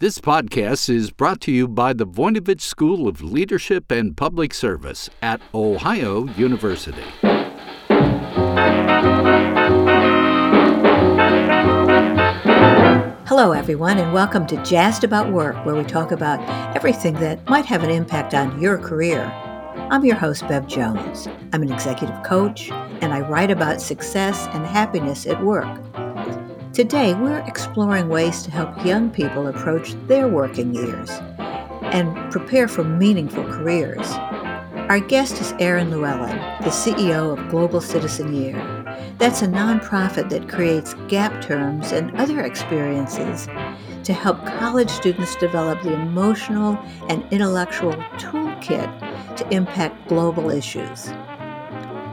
This podcast is brought to you by the Voinovich School of Leadership and Public Service at Ohio University. Hello, everyone, and welcome to Jazzed About Work, where we talk about everything that might have an impact on your career. I'm your host, Bev Jones. I'm an executive coach, and I write about success and happiness at work. Today, we're exploring ways to help young people approach their working years and prepare for meaningful careers. Our guest is Erin Lewellen, the CEO of Global Citizen Year. That's a nonprofit that creates gap terms and other experiences to help college students develop the emotional and intellectual toolkit to impact global issues.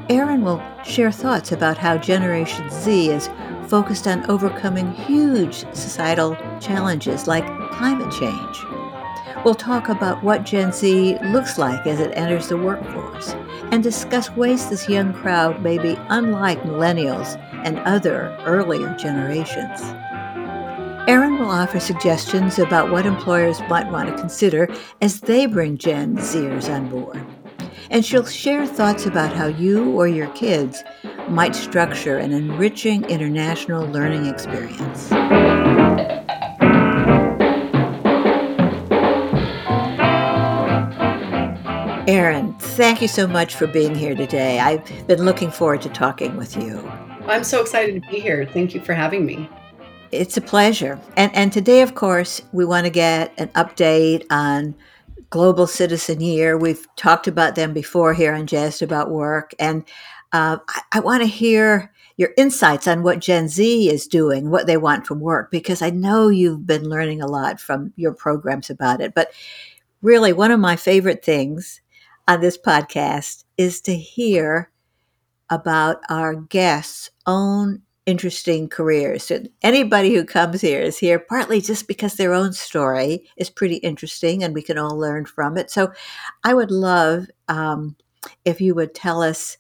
Erin will share thoughts about how Generation Z is focused on overcoming huge societal challenges like climate change. We'll talk about what Gen Z looks like as it enters the workforce and discuss ways this young crowd may be unlike millennials and other earlier generations. Erin will offer suggestions about what employers might want to consider as they bring Gen Zers on board. And she'll share thoughts about how you or your kids might structure an enriching international learning experience. Erin, thank you so much for being here today. I've been looking forward to talking with you. I'm so excited to be here. Thank you for having me. It's a pleasure. And today, of course, we want to get an update on Global Citizen Year. We've talked about them before here on Jazzed About Work, and I want to hear your insights on what Gen Z is doing, what they want from work, because I know you've been learning a lot from your programs about it. But really, one of my favorite things on this podcast is to hear about our guests' own interesting careers. So anybody who comes here is here partly just because their own story is pretty interesting and we can all learn from it. So I would love if you would tell us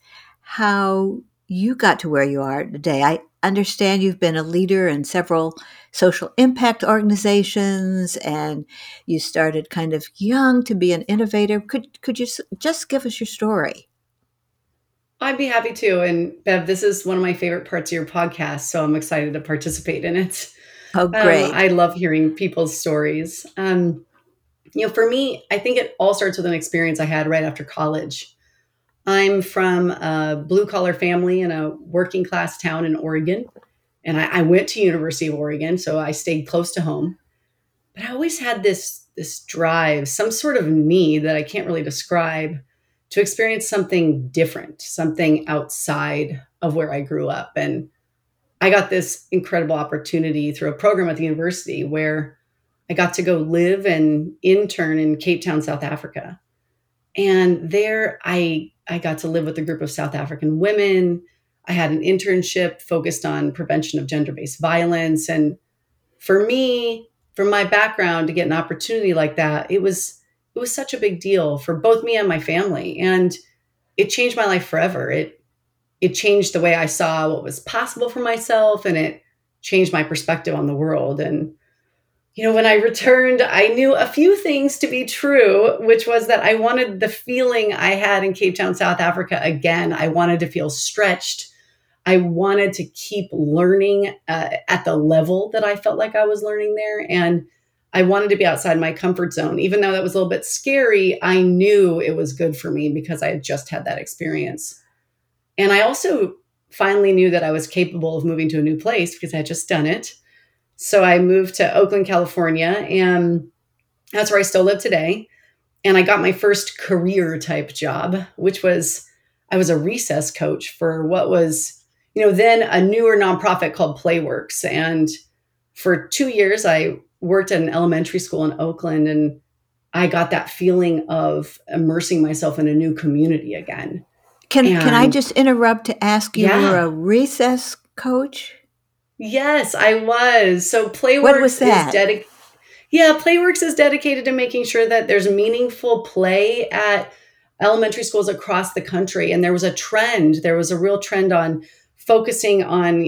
how you got to where you are today. I understand you've been a leader in several social impact organizations, and you started kind of young to be an innovator. Could you just give us your story? I'd be happy to. And Bev, this is one of my favorite parts of your podcast, so I'm excited to participate in it. Oh, great. I love hearing people's stories. For me, I think it all starts with an experience I had right after college. I'm from a blue-collar family in a working-class town in Oregon, and I went to University of Oregon, so I stayed close to home. But I always had this drive, some sort of need that I can't really describe, to experience something different, something outside of where I grew up. And I got this incredible opportunity through a program at the university where I got to go live and intern in Cape Town, South Africa. And there I got to live with a group of South African women. I had an internship focused on prevention of gender-based violence. And for me, from my background, to get an opportunity like that, it was such a big deal for both me and my family. And it changed my life forever. It changed the way I saw what was possible for myself, and it changed my perspective on the world. And when I returned, I knew a few things to be true, which was that I wanted the feeling I had in Cape Town, South Africa again. I wanted to feel stretched. I wanted to keep learning at the level that I felt like I was learning there. And I wanted to be outside my comfort zone. Even though that was a little bit scary, I knew it was good for me because I had just had that experience. And I also finally knew that I was capable of moving to a new place because I had just done it. So I moved to Oakland, California, and that's where I still live today. And I got my first career type job, which was, I was a recess coach for what was, then a newer nonprofit called Playworks. And for 2 years, I worked at an elementary school in Oakland, and I got that feeling of immersing myself in a new community again. Can I just interrupt to ask you, you were a recess coach? Yes, I was. So Playworks is dedicated to making sure that there's meaningful play at elementary schools across the country. And there was a real trend on focusing on,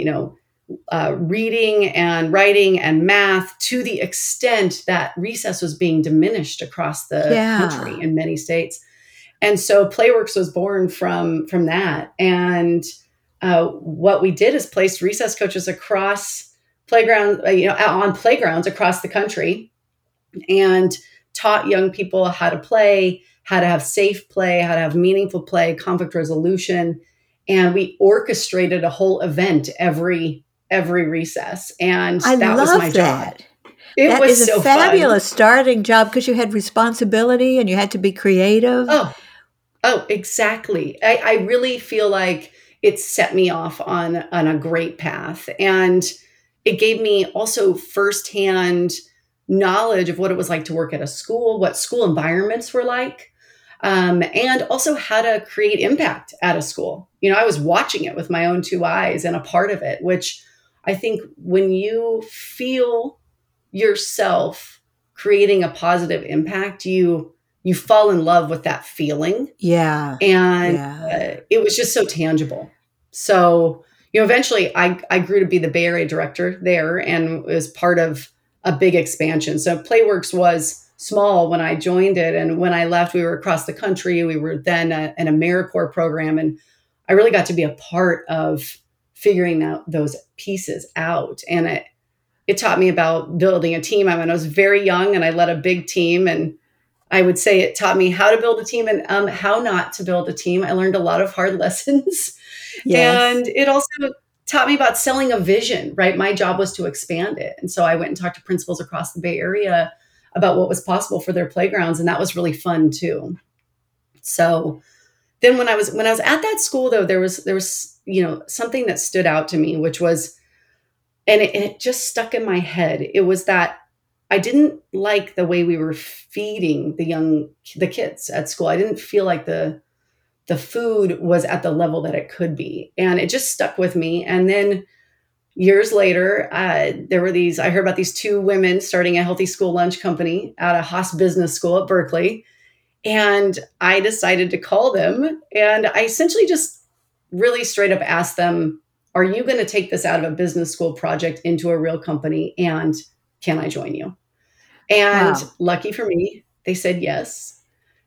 reading and writing and math to the extent that recess was being diminished across the country in many states. And so Playworks was born from that. And what we did is placed recess coaches across playgrounds, on playgrounds across the country, and taught young people how to play, how to have safe play, how to have meaningful play, conflict resolution. And we orchestrated a whole event every recess. And that was my job. It was so fun. That is a fabulous starting job, because you had responsibility and you had to be creative. Oh, exactly. I really feel like it set me off on a great path. And it gave me also firsthand knowledge of what it was like to work at a school, what school environments were like, and also how to create impact at a school. I was watching it with my own two eyes and a part of it, which I think when you feel yourself creating a positive impact, you fall in love with that feeling. Yeah. And it was just so tangible. So, eventually I grew to be the Bay Area director there, and was part of a big expansion. So Playworks was small when I joined it. And when I left, we were across the country. We were then an AmeriCorps program. And I really got to be a part of figuring out those pieces out. And it taught me about building a team. I was very young and I led a big team. And I would say it taught me how to build a team and how not to build a team. I learned a lot of hard lessons. Yes. And it also taught me about selling a vision, right? My job was to expand it. And so I went and talked to principals across the Bay Area about what was possible for their playgrounds. And that was really fun too. So then when I was at that school though, there was, something that stood out to me, which was, and it just stuck in my head. It was that I didn't like the way we were feeding the kids at school. I didn't feel like the food was at the level that it could be. And it just stuck with me. And then years later, I heard about these two women starting a healthy school lunch company out of Haas Business School at Berkeley. And I decided to call them. And I essentially just really straight up asked them, are you going to take this out of a business school project into a real company? And can I join you? And lucky for me, they said yes.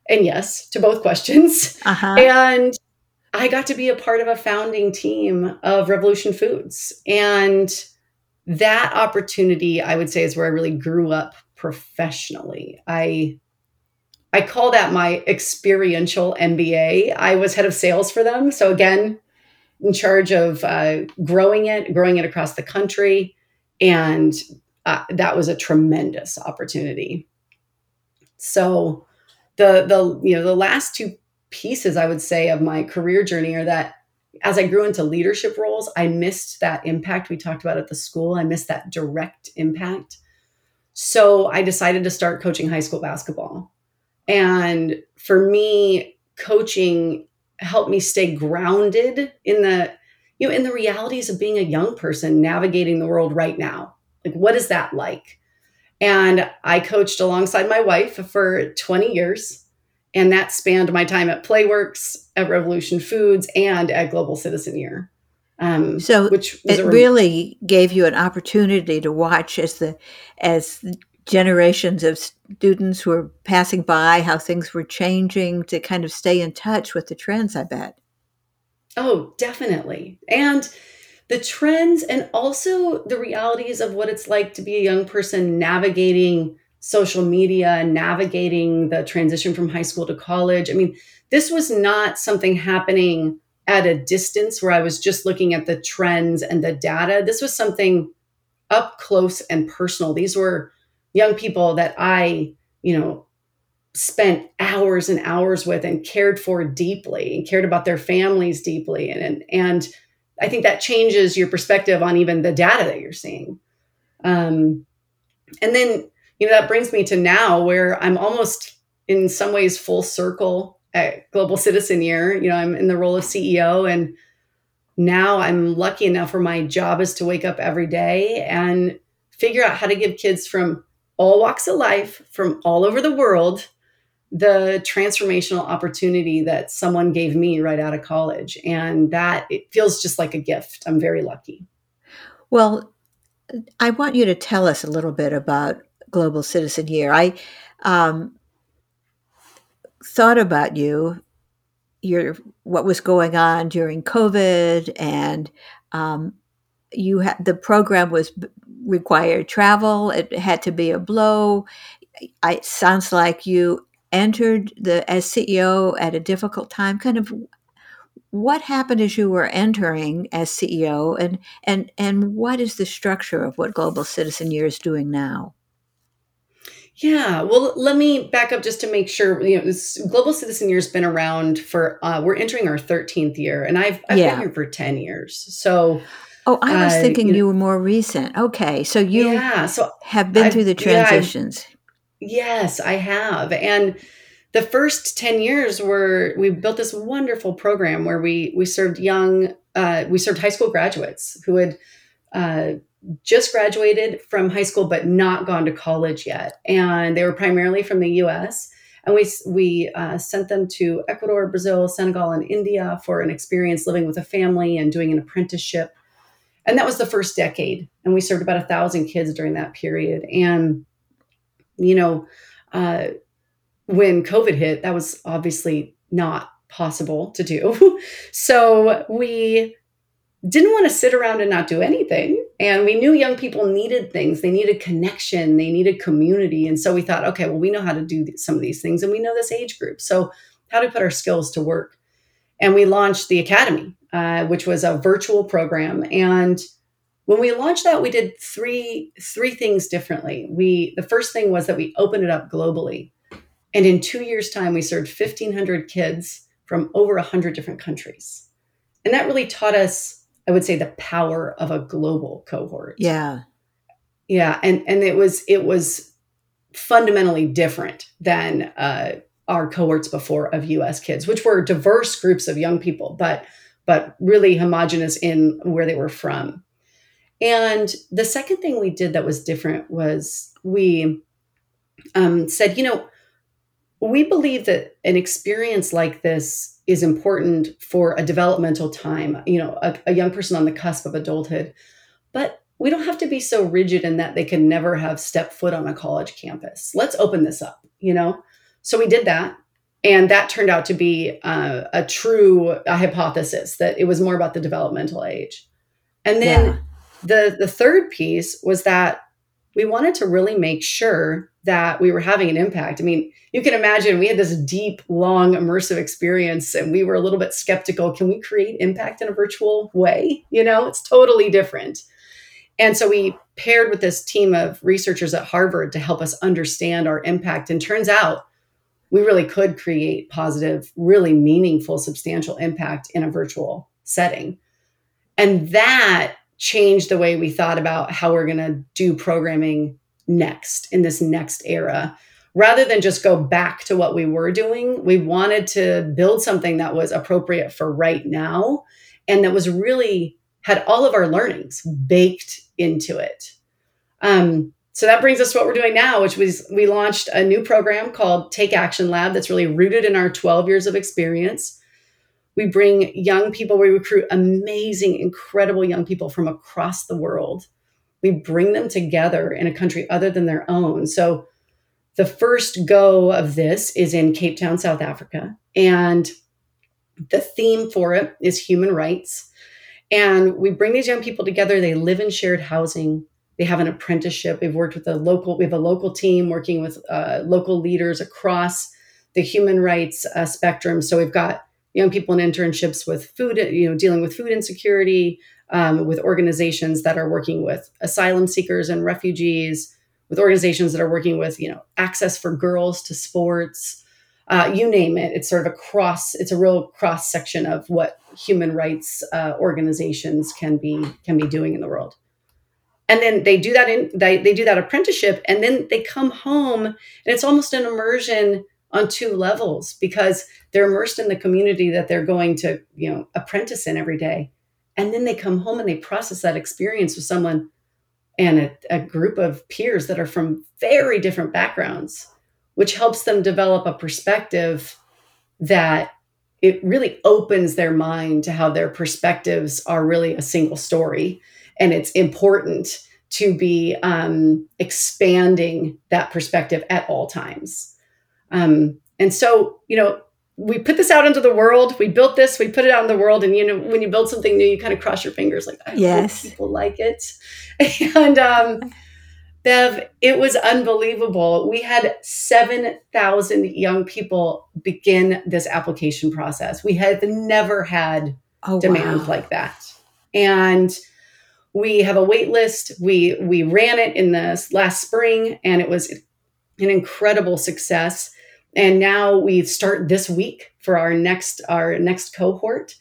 And yes to both questions. Uh-huh. And I got to be a part of a founding team of Revolution Foods. And that opportunity, I would say, is where I really grew up professionally. I call that my experiential MBA. I was head of sales for them. So again, in charge of growing it across the country. And that was a tremendous opportunity. So the last two pieces, I would say, of my career journey are that as I grew into leadership roles, I missed that impact we talked about at the school. I missed that direct impact. So I decided to start coaching high school basketball. And for me, coaching helped me stay grounded in the realities of being a young person navigating the world right now. Like, what is that like? And I coached alongside my wife for 20 years. And that spanned my time at Playworks, at Revolution Foods, and at Global Citizen Year. Really gave you an opportunity to watch as generations of students were passing by, how things were changing, to kind of stay in touch with the trends, I bet. Oh, definitely. And the trends, and also the realities of what it's like to be a young person navigating social media, navigating the transition from high school to college. This was not something happening at a distance where I was just looking at the trends and the data. This was something up close and personal. These were young people that I, spent hours and hours with and cared for deeply, and cared about their families deeply. And I think that changes your perspective on even the data that you're seeing. And then, that brings me to now, where I'm almost in some ways full circle at Global Citizen Year. I'm in the role of CEO, and now I'm lucky enough where my job is to wake up every day and figure out how to give kids from all walks of life, from all over the world, the transformational opportunity that someone gave me right out of college. And that, it feels just like a gift. I'm very lucky. Well, I want you to tell us a little bit about Global Citizen Year. I thought about you, what was going on during COVID, and you had the program was required travel. It had to be a blow. It sounds like you entered as CEO at a difficult time. Kind of what happened as you were entering as CEO, and what is the structure of what Global Citizen Year is doing now? Yeah, well, let me back up just to make sure, this Global Citizen Year has been around for, we're entering our 13th year, and I've been here for 10 years. So, I was thinking you were more recent. Okay. So you have been through the transitions. Yes, I have. And the first 10 years we built this wonderful program where we served high school graduates who had, just graduated from high school, but not gone to college yet. And they were primarily from the US. And we sent them to Ecuador, Brazil, Senegal, and India for an experience living with a family and doing an apprenticeship. And that was the first decade. And we served about 1,000 kids during that period. And, when COVID hit, that was obviously not possible to do. So we didn't want to sit around and not do anything. And we knew young people needed things. They needed connection. They needed community. And so we thought, okay, well, we know how to do some of these things. And we know this age group. So how do we put our skills to work? And we launched the Academy, which was a virtual program. And when we launched that, we did three things differently. The first thing was that we opened it up globally. And in 2 years' time, we served 1,500 kids from over 100 different countries. And that really taught us, I would say, the power of a global cohort. Yeah. Yeah. And it was fundamentally different than our cohorts before of US kids, which were diverse groups of young people, but really homogenous in where they were from. And the second thing we did that was different was we said, we believe that an experience like this is important for a developmental time, a young person on the cusp of adulthood. But we don't have to be so rigid in that they can never have stepped foot on a college campus. Let's open this up, So we did that. And that turned out to be a hypothesis that it was more about the developmental age. And then the third piece was that we wanted to really make sure that we were having an impact. I mean, you can imagine we had this deep, long, immersive experience, and we were a little bit skeptical. Can we create impact in a virtual way? It's totally different. And so we paired with this team of researchers at Harvard to help us understand our impact. And turns out we really could create positive, really meaningful, substantial impact in a virtual setting. And that change the way we thought about how we're going to do programming next in this next era. Rather than just go back to what we were doing, we wanted to build something that was appropriate for right now and that was really had all of our learnings baked into it. So that brings us to what we're doing now, which was we launched a new program called Take Action Lab that's really rooted in our 12 years of experience. We bring young people, we recruit amazing, incredible young people from across the world. We bring them together in a country other than their own. So the first go of this is in Cape Town, South Africa. And the theme for it is human rights. And we bring these young people together. They live in shared housing. They have an apprenticeship. We have a local team working with local leaders across the human rights spectrum. So we've got young people in internships with food, dealing with food insecurity, with organizations that are working with asylum seekers and refugees, with organizations that are working with, access for girls to sports, you name it. It's sort of it's a real cross section of what human rights organizations can be doing in the world. And then they do that they do that apprenticeship, and then they come home, and it's almost an immersion on two levels, because they're immersed in the community that they're going to, apprentice in every day. And then they come home and they process that experience with someone and a group of peers that are from very different backgrounds, which helps them develop a perspective that it really opens their mind to how their perspectives are really a single story. And it's important to be expanding that perspective at all times. And so, you know, we put this out into the world, we built this, we put it out in the world. And, you know, when you build something new, you kind of cross your fingers like, I hope people like it. And Bev, it was unbelievable. We had 7,000 young people begin this application process. We had never had demand like that. And we have a wait list. We ran it in this last spring, and it was an incredible success. And now we start this week for our next cohort.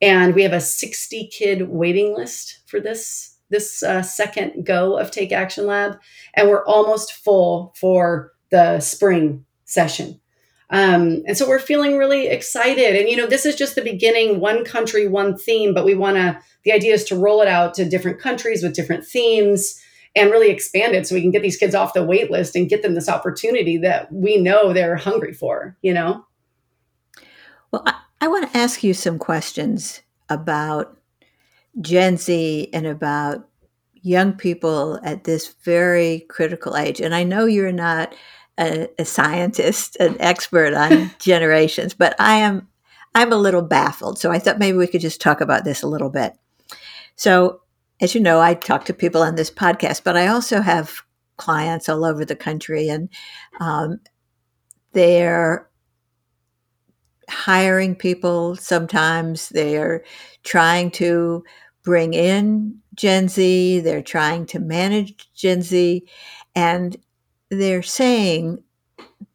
And we have a 60 kid waiting list for this second go of Take Action Lab. And we're almost full for the spring session. And so we're feeling really excited. And, you know, this is just the beginning, one country, one theme, but the idea is to roll it out to different countries with different themes and really expand it so we can get these kids off the wait list and get them this opportunity that we know they're hungry for, you know? Well, I want to ask you some questions about Gen Z and about young people at this very critical age. And I know you're not a scientist, an expert on generations, but I'm a little baffled. So I thought maybe we could just talk about this a little bit. So as you know, I talk to people on this podcast, but I also have clients all over the country, and they're hiring people. Sometimes they're trying to bring in Gen Z. They're trying to manage Gen Z, and they're saying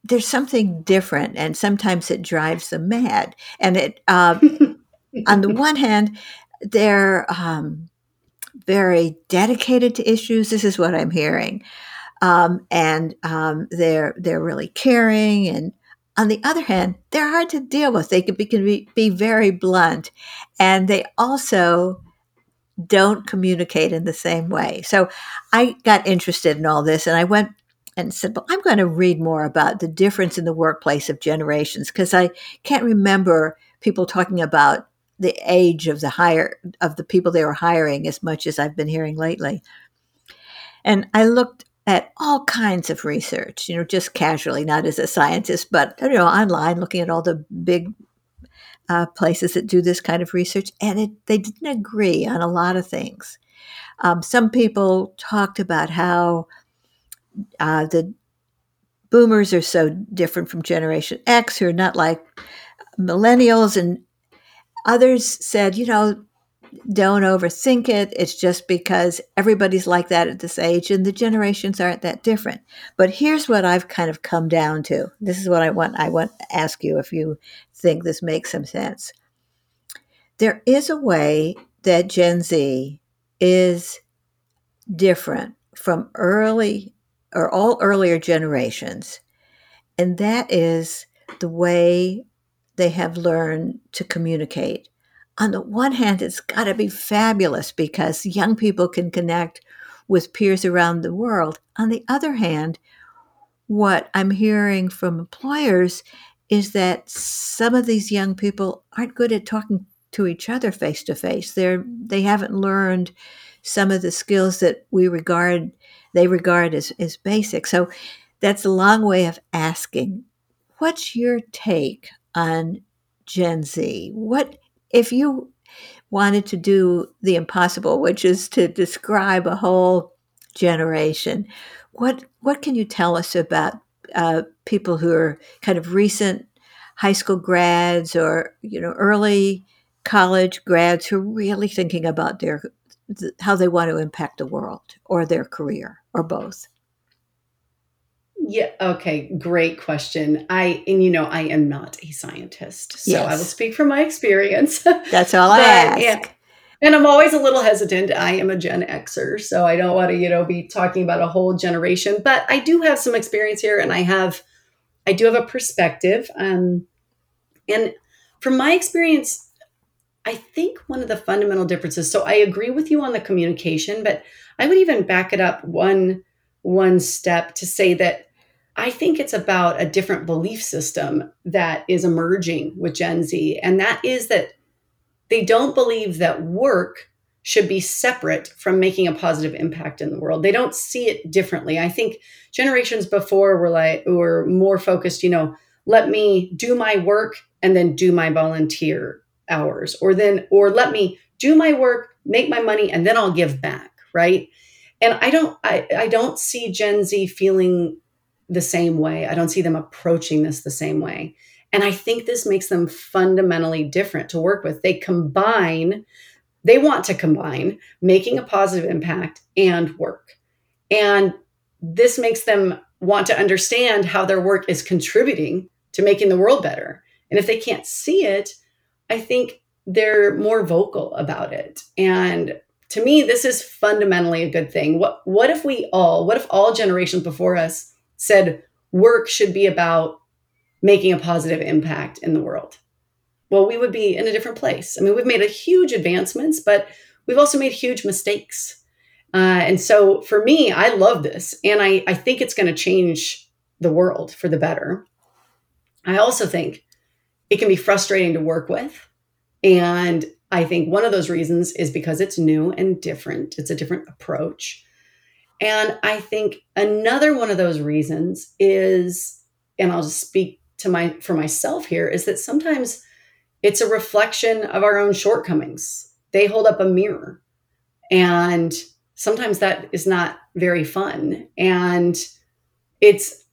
there's something different, and sometimes it drives them mad. And it, on the one hand, they're very dedicated to issues. This is what I'm hearing, and they're really caring. And on the other hand, they're hard to deal with. They can be very blunt, and they also don't communicate in the same way. So I got interested in all this, and I went and said, well, I'm going to read more about the difference in the workplace of generations, because I can't remember people talking about the age of the people they were hiring as much as I've been hearing lately. And I looked at all kinds of research, you know, just casually, not as a scientist, but, you know, online, looking at all the big places that do this kind of research. And they didn't agree on a lot of things. Some people talked about how the boomers are so different from Generation X, who are not like millennials. And others said, you know, don't overthink it. It's just because everybody's like that at this age, and the generations aren't that different. But here's what I've kind of come down to. This is what I want to ask you if you think this makes some sense. There is a way that Gen Z is different from early or all earlier generations, and that is the way they have learned to communicate. On the one hand, it's got to be fabulous because young people can connect with peers around the world. On the other hand, what I'm hearing from employers is that some of these young people aren't good at talking to each other face to face. They haven't learned some of the skills that they regard as basic. So that's a long way of asking, what's your take on Gen Z? What if you wanted to do the impossible, which is to describe a whole generation? What can you tell us about people who are kind of recent high school grads, or, you know, early college grads who are really thinking about how they want to impact the world or their career or both? Yeah. Okay. Great question. I am not a scientist, so yes. I will speak from my experience. That's all I ask. Yeah. And I'm always a little hesitant. I am a Gen Xer, so I don't want to, you know, be talking about a whole generation, but I do have some experience here, and I do have a perspective. And from my experience, I think one of the fundamental differences, so I agree with you on the communication, but I would even back it up one step to say that I think it's about a different belief system that is emerging with Gen Z. And that is that they don't believe that work should be separate from making a positive impact in the world. They don't see it differently. I think generations before were more focused, let me do my work and then do my volunteer hours, or let me do my work, make my money, and then I'll give back, right? And I don't see Gen Z feeling the same way. I don't see them approaching this the same way. And I think this makes them fundamentally different to work with. They want to combine making a positive impact and work. And this makes them want to understand how their work is contributing to making the world better. And if they can't see it, I think they're more vocal about it. And to me, this is fundamentally a good thing. What if all generations before us said work should be about making a positive impact in the world? Well, we would be in a different place. I mean, we've made huge advancements, but we've also made huge mistakes. And so for me, I love this. And I think it's going to change the world for the better. I also think it can be frustrating to work with. And I think one of those reasons is because it's new and different. It's a different approach. And I think another one of those reasons is, and I'll just speak for myself here, is that sometimes it's a reflection of our own shortcomings. They hold up a mirror. And sometimes that is not very fun. And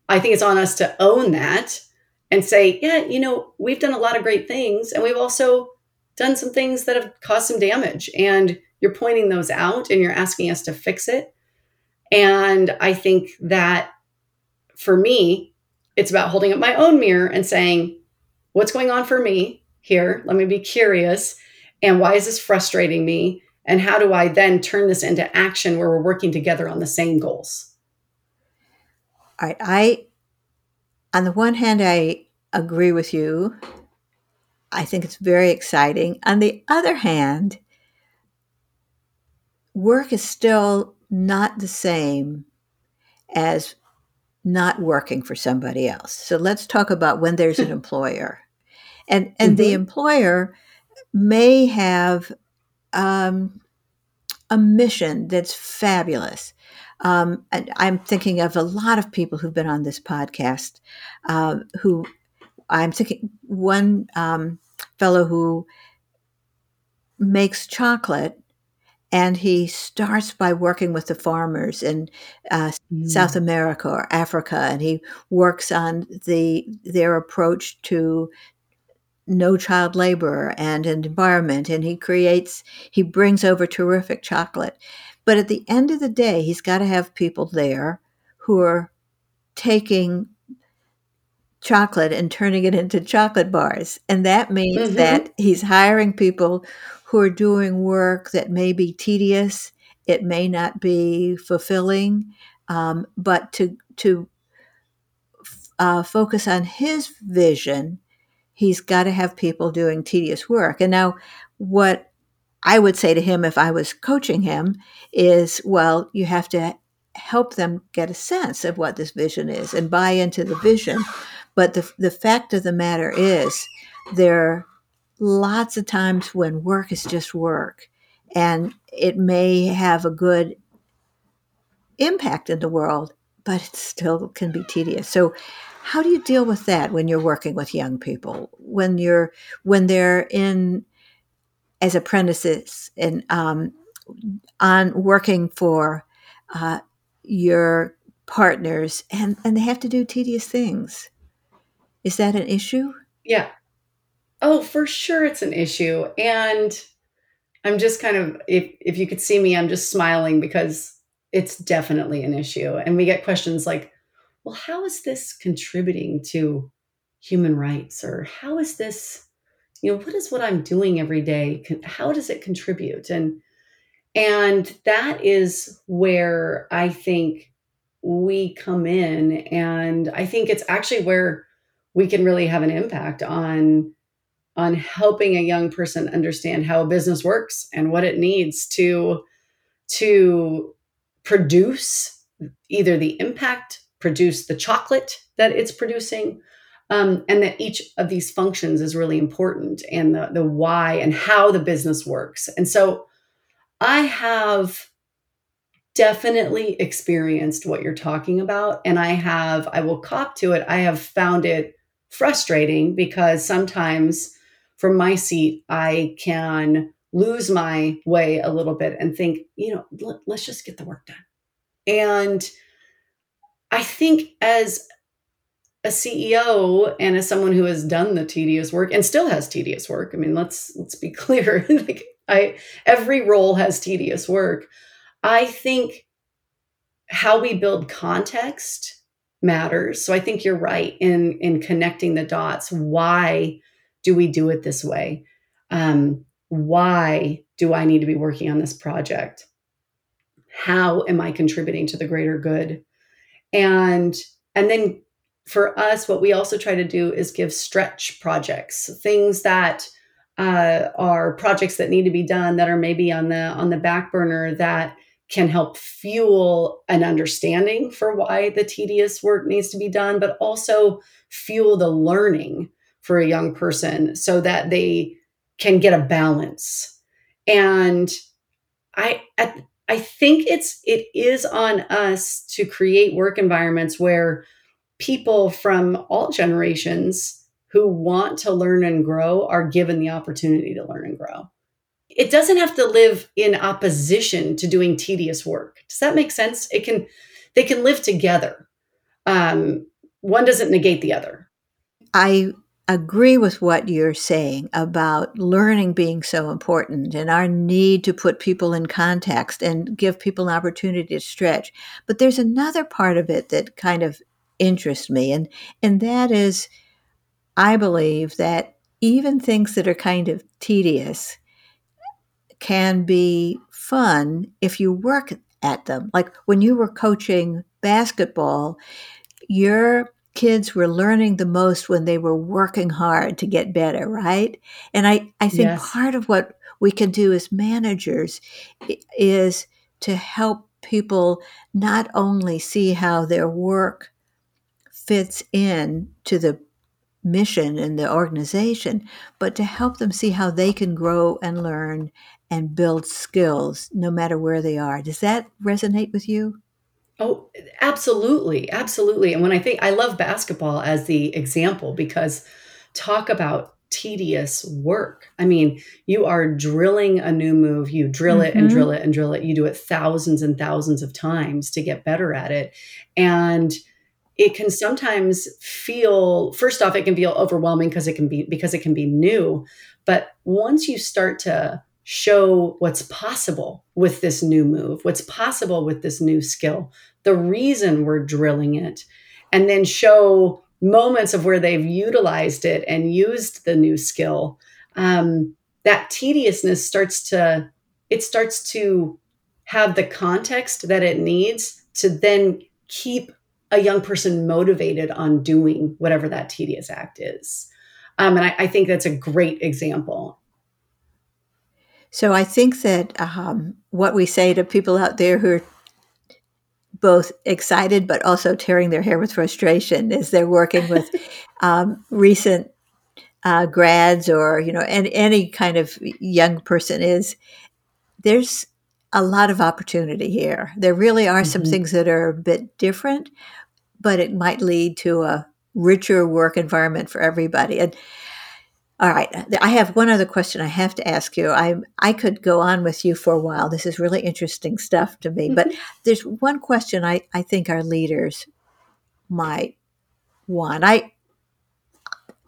I think it's on us to own that and say, yeah, we've done a lot of great things. And we've also done some things that have caused some damage. And you're pointing those out and you're asking us to fix it. And I think that for me, it's about holding up my own mirror and saying, what's going on for me here? Let me be curious. And why is this frustrating me? And how do I then turn this into action where we're working together on the same goals? All right. On the one hand, I agree with you. I think it's very exciting. On the other hand, work is still not the same as not working for somebody else. So let's talk about when there's an employer. And mm-hmm. The employer may have a mission that's fabulous. And I'm thinking of a lot of people who've been on this podcast who I'm thinking one fellow who makes chocolate, and he starts by working with the farmers in South America or Africa, and he works on their approach to no child labor and an environment, and he brings over terrific chocolate. But at the end of the day, he's got to have people there who are taking chocolate and turning it into chocolate bars. And that means mm-hmm. that he's hiring people who are doing work that may be tedious, it may not be fulfilling, but to focus on his vision, he's got to have people doing tedious work. And now what I would say to him if I was coaching him is, well, you have to help them get a sense of what this vision is and buy into the vision. But the fact of the matter is there are lots of times when work is just work, and it may have a good impact in the world, but it still can be tedious. So how do you deal with that when you're working with young people, when they're in as apprentices and on working for your partners and they have to do tedious things? Is that an issue? Yeah. Oh, for sure it's an issue. And I'm just kind of, if you could see me, I'm just smiling because it's definitely an issue. And we get questions like, well, how is this contributing to human rights? Or how is this, what is what I'm doing every day? How does it contribute? And that is where I think we come in. And I think it's actually where we can really have an impact on helping a young person understand how a business works and what it needs to produce either the impact, produce the chocolate that it's producing, and that each of these functions is really important, and the why and how the business works. And so I have definitely experienced what you're talking about, and I will cop to it. I have found it frustrating because sometimes from my seat, I can lose my way a little bit and think, let's just get the work done. And I think as a CEO and as someone who has done the tedious work and still has tedious work, I mean, let's be clear, every role has tedious work. I think how we build context matters. So I think you're right in connecting the dots. Why do we do it this way? Why do I need to be working on this project? How am I contributing to the greater good? And then for us, what we also try to do is give stretch projects, things that are projects that need to be done that are maybe on the back burner that can help fuel an understanding for why the tedious work needs to be done, but also fuel the learning for a young person so that they can get a balance. And I think it is on us to create work environments where people from all generations who want to learn and grow are given the opportunity to learn and grow. It doesn't have to live in opposition to doing tedious work. Does that make sense? They can live together. One doesn't negate the other. I agree with what you're saying about learning being so important and our need to put people in context and give people an opportunity to stretch. But there's another part of it that kind of interests me, and that is, I believe that even things that are kind of tedious can be fun if you work at them. Like when you were coaching basketball, your kids were learning the most when they were working hard to get better, right? And I think yes. Part of what we can do as managers is to help people not only see how their work fits in to the mission and the organization, but to help them see how they can grow and learn and build skills no matter where they are. Does that resonate with you? Oh, absolutely. Absolutely. And when I love basketball as the example, because talk about tedious work. I mean, you are drilling a new move, you drill it and drill it and drill it. You do it thousands and thousands of times to get better at it. And it can sometimes feel, first off, it can feel overwhelming because it can be new. But once you start to show what's possible with this new move, what's possible with this new skill, the reason we're drilling it, and then show moments of where they've utilized it and used the new skill, that tediousness starts to have the context that it needs to then keep a young person motivated on doing whatever that tedious act is. And I think that's a great example. So I think that what we say to people out there who are both excited but also tearing their hair with frustration as they're working with recent grads or any kind of young person is, there's a lot of opportunity here. There really are some things that are a bit different, but it might lead to a richer work environment for everybody. And all right, I have one other question I have to ask you. I could go on with you for a while. This is really interesting stuff to me. But there's one question I think our leaders might want.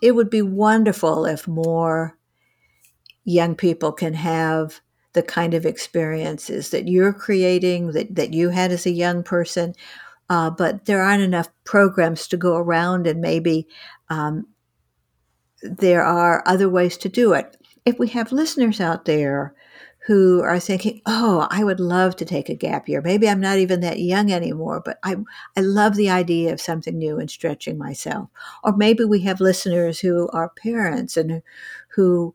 It would be wonderful if more young people can have the kind of experiences that you're creating, that you had as a young person. But there aren't enough programs to go around, and maybe there are other ways to do it. If we have listeners out there who are thinking, oh, I would love to take a gap year. Maybe I'm not even that young anymore, but I love the idea of something new and stretching myself. Or maybe we have listeners who are parents and who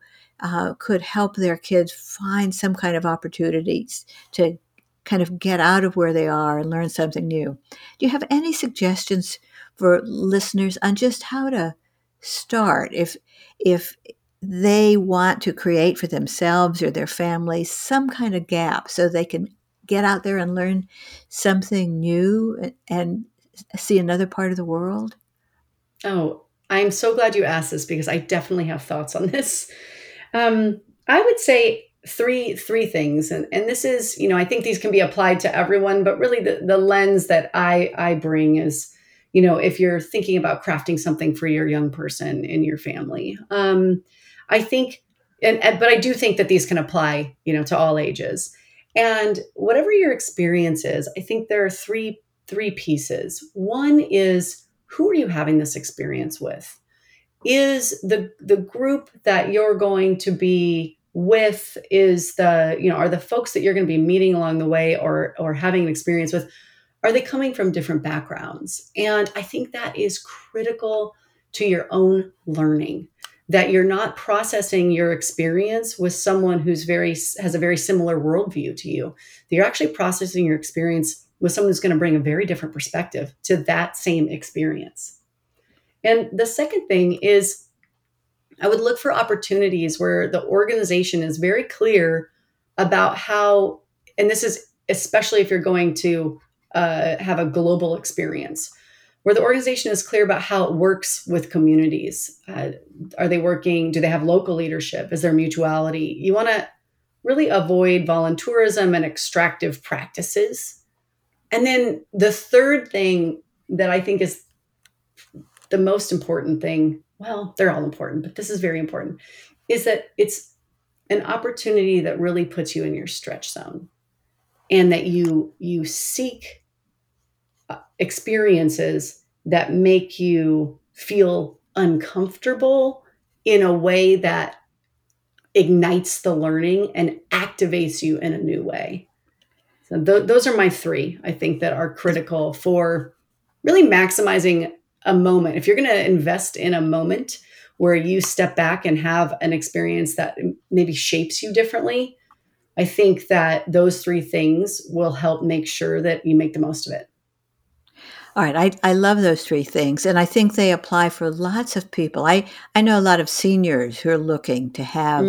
could help their kids find some kind of opportunities to kind of get out of where they are and learn something new. Do you have any suggestions for listeners on just how to start if they want to create for themselves or their families some kind of gap so they can get out there and learn something new and see another part of the world? Oh, I'm so glad you asked this because I definitely have thoughts on this. I would say three things. And this is, you know, I think these can be applied to everyone, but really the lens that I bring is, you know, if you're thinking about crafting something for your young person in your family, I think, but I do think that these can apply, you know, to all ages. And whatever your experience is, I think there are three pieces. One is, who are you having this experience with? Is the group that you're going to be with, is the, you know, are the folks that you're going to be meeting along the way or having an experience with, are they coming from different backgrounds? And I think that is critical to your own learning, that you're not processing your experience with someone who's has a very similar worldview to you, that you're actually processing your experience with someone who's going to bring a very different perspective to that same experience. And the second thing is, I would look for opportunities where the organization is very clear about how, and this is especially if you're going to have a global experience, where the organization is clear about how it works with communities. Are they working? Do they have local leadership? Is there mutuality? You want to really avoid volunteerism and extractive practices. And then the third thing that I think is the most important thing, well, they're all important, but this is very important, is that it's an opportunity that really puts you in your stretch zone, and that you seek experiences that make you feel uncomfortable in a way that ignites the learning and activates you in a new way. So those are my three, I think, that are critical for really maximizing a moment. If you're going to invest in a moment where you step back and have an experience that maybe shapes you differently, I think that those three things will help make sure that you make the most of it. All right. I love those three things. And I think they apply for lots of people. I know a lot of seniors who are looking to have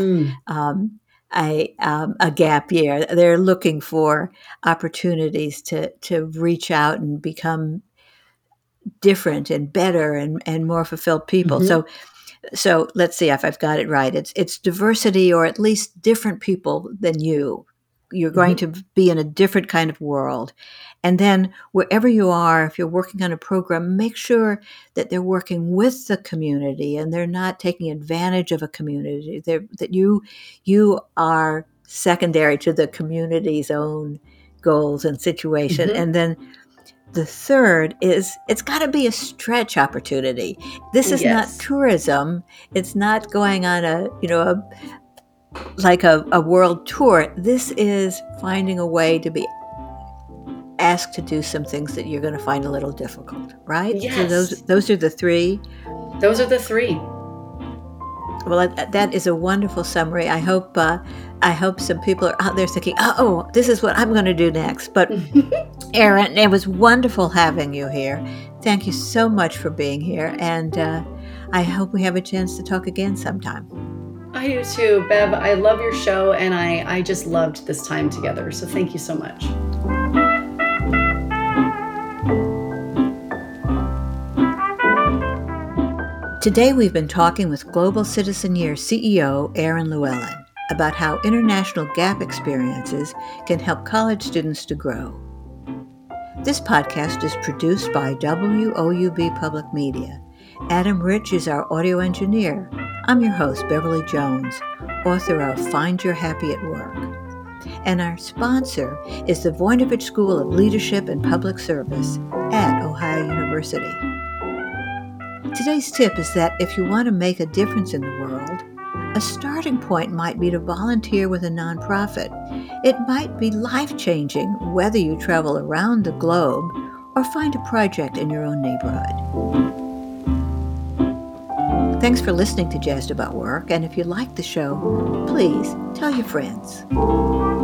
a gap year. They're looking for opportunities to reach out and become different and better and more fulfilled people. Mm-hmm. So let's see if I've got it right. It's diversity, or at least different people than you. You're going to be in a different kind of world. And then wherever you are, if you're working on a program, make sure that they're working with the community and they're not taking advantage of a community, that you are secondary to the community's own goals and situation. Mm-hmm. And then the third is, it's got to be a stretch opportunity. This is not tourism. It's not going on a world tour. This is finding a way to be asked to do some things that you're going to find a little difficult, right? Yes. So those are the three. Those are the three. Well, that is a wonderful summary. I hope some people are out there thinking, oh, this is what I'm going to do next. But Erin, it was wonderful having you here. Thank you so much for being here. And I hope we have a chance to talk again sometime. I do too, Bev. I love your show, and I just loved this time together. So thank you so much. Today we've been talking with Global Citizen Year CEO Erin Lewellen about how international gap experiences can help college students to grow. This podcast is produced by WOUB Public Media. Adam Rich is our audio engineer. I'm your host, Beverly Jones, author of Find Your Happy at Work. And our sponsor is the Voinovich School of Leadership and Public Service at Ohio University. Today's tip is that if you want to make a difference in the world, a starting point might be to volunteer with a nonprofit. It might be life-changing whether you travel around the globe or find a project in your own neighborhood. Thanks for listening to Jazzed About Work, and if you like the show, please tell your friends.